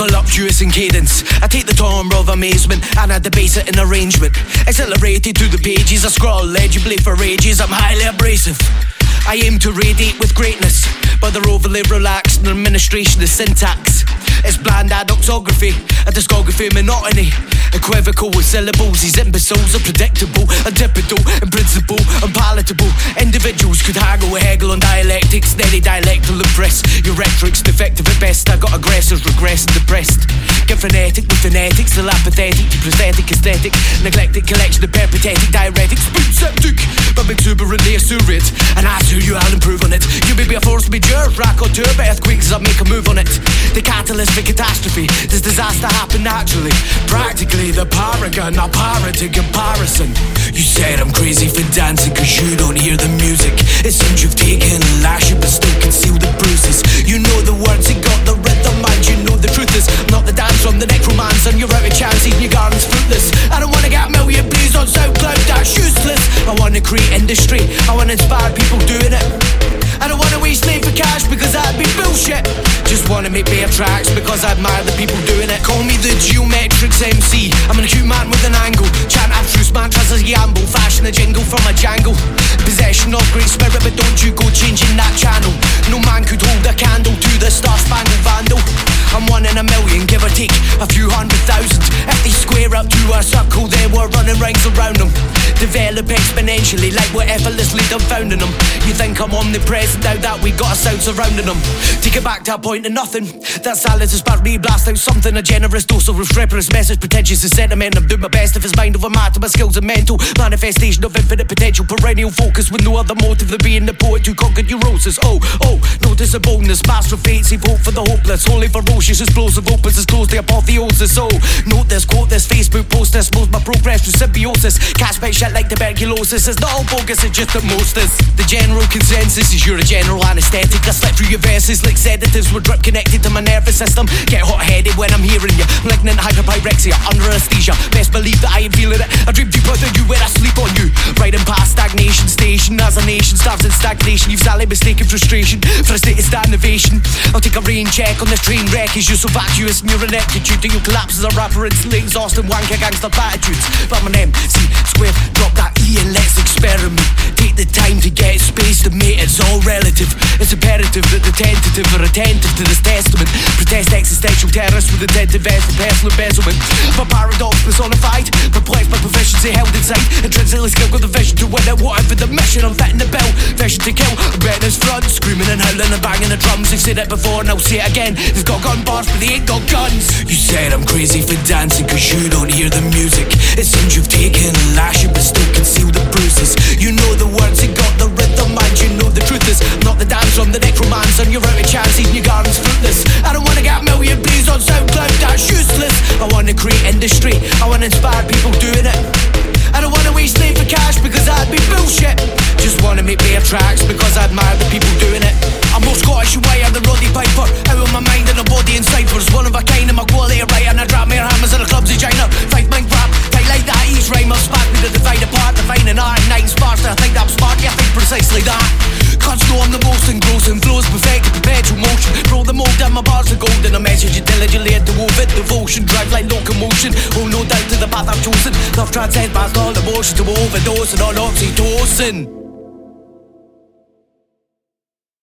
voluptuous in cadence. I take the timbre of amazement and I debase it in arrangement. Accelerated through the pages, I scroll legibly for ages. I'm highly abrasive, I aim to radiate with greatness, but they're overly relaxed in administration of syntax. It's bland adoxography, a discography of monotony, equivocal with syllables. These imbeciles are predictable, antipodal, unprincipled, unpalatable. Individuals could haggle, hegel on dialectics, steady dialectal and press. Your rhetoric's defective at best. I got aggressors, regressed, depressed. Get frenetic with phonetics, the apathetic, the prosthetic, aesthetic, neglected collection of peripatetic diuretics. Boot septic, but exuberantly assurate, and I assure you I'll improve on it. You may be a force to be jured, raconteur, but earthquakes as I make a move on it. The catalyst for catastrophe, does disaster happen naturally? Practically the paragon, I parrot in comparison. You said I'm crazy for dancing cause you don't hear the music. It seems you've taken a lashing but still conceal the bruises. You know the words, you got the rhythm, and you know the truth is not the dance from the necromancer. You're out of chance, eating your garden's fruitless. I don't wanna get a million views on SoundCloud, that's useless. I wanna create industry, I wanna inspire people doing it. I don't wanna waste name for cash because that'd be bullshit. Just wanna make bare tracks because I admire the people doing it. Call me the Geometrics MC, I'm an acute man with an angle. Chant abstruse mantras as a yamble, fashion a jingle from a jangle. Possession of great spirit, but don't you go changing that channel. No man could hold a candle to the star-spangled vandal. I'm one in a million, give or take a few 100,000. If they square up to our circle, then we're running rings around them. Develop exponentially like we're effortlessly dumbfounding them. You think I'm omnipresent, now that we got a sound surrounding them. Take it back to a point of nothing. That silence inspired me, blast out something. A generous dose of repressed message, pretentious and sentiment. I'm doing my best if it's mind over matter. My skills are mental, manifestation of infinite potential. Perennial focus with no other motive than being the poet who conquered neurosis. Notice a boldness, master of fates, evil for the hopeless. Wholly ferocious, explosive opens is closed, the apotheosis. Note this, quote this, Facebook post this. Most my progress through symbiosis. Catch my shit like tuberculosis. It's not all bogus, it's just the most is. The general consensus is you're a general anesthetic. I slip through your verses like sedatives. We're drip connected to my nervous system. Get hot-headed when I'm hearing you. Malignant hyperpyrexia, under anesthesia. Best believe that I am feeling it. I dream deeper than you when I sleep on you. Riding past stagnation station as a nation starves in stagnation. You've sadly mistaken frustration for a stated starvation. I'll take a rain check on this train wreck. Is you so vacuous and your ineptitude that you collapse as a rapper and slay exhausting wanker gangster platitudes. But I'm an MC square, drop that E and let's experiment. Take the time to get space to mate, it's all relative. It's imperative that the tentative are attentive to this testament. Protest existential terrorists with intent to vest for personal embezzlement. For paradox personified, perplexed by proficiency held inside. Intrinsically skilled with the vision to win out whatever the mission. I'm fitting the bill, vision to kill. I'm betting his front, screaming and howling and banging the drums. They've said it before and I'll say it again. They've got gun bars but they ain't got guns. You said I'm crazy for dancing cause you don't hear the music. It seems you've taken a lashing but still conceal the bruises. You know the words, you got the rhythm, and you know the truth is not the dance from the necromancer. You're out of chance, eating your garden's fruitless. I don't wanna get a million views on SoundCloud, that's useless. I wanna create industry, I wanna inspire people doing it. I don't wanna waste name for cash because that'd be bullshit. Just wanna make bare tracks because I admire the people doing it. I'm more Scottish and wired than Roddy Piper. Out of my mind and a body in ciphers. One of a kind, I'm a quality writer, and I drop mere hammers in a clumsy giner. Fight mind rap, tight like that, each rhyme I'll spark me to divide apart. Divine and art, night sparse, and I think I'm smart, yeah, I think precisely that. Cunts know I'm the most engrossing, flows perfect, perpetual motion. Roll the mold and my bars are golden. A message you diligently interwoven, devotion, drive like locomotion. Oh, no doubt to the path I've chosen. Love transcends past all emotion to overdose and on oxytocin.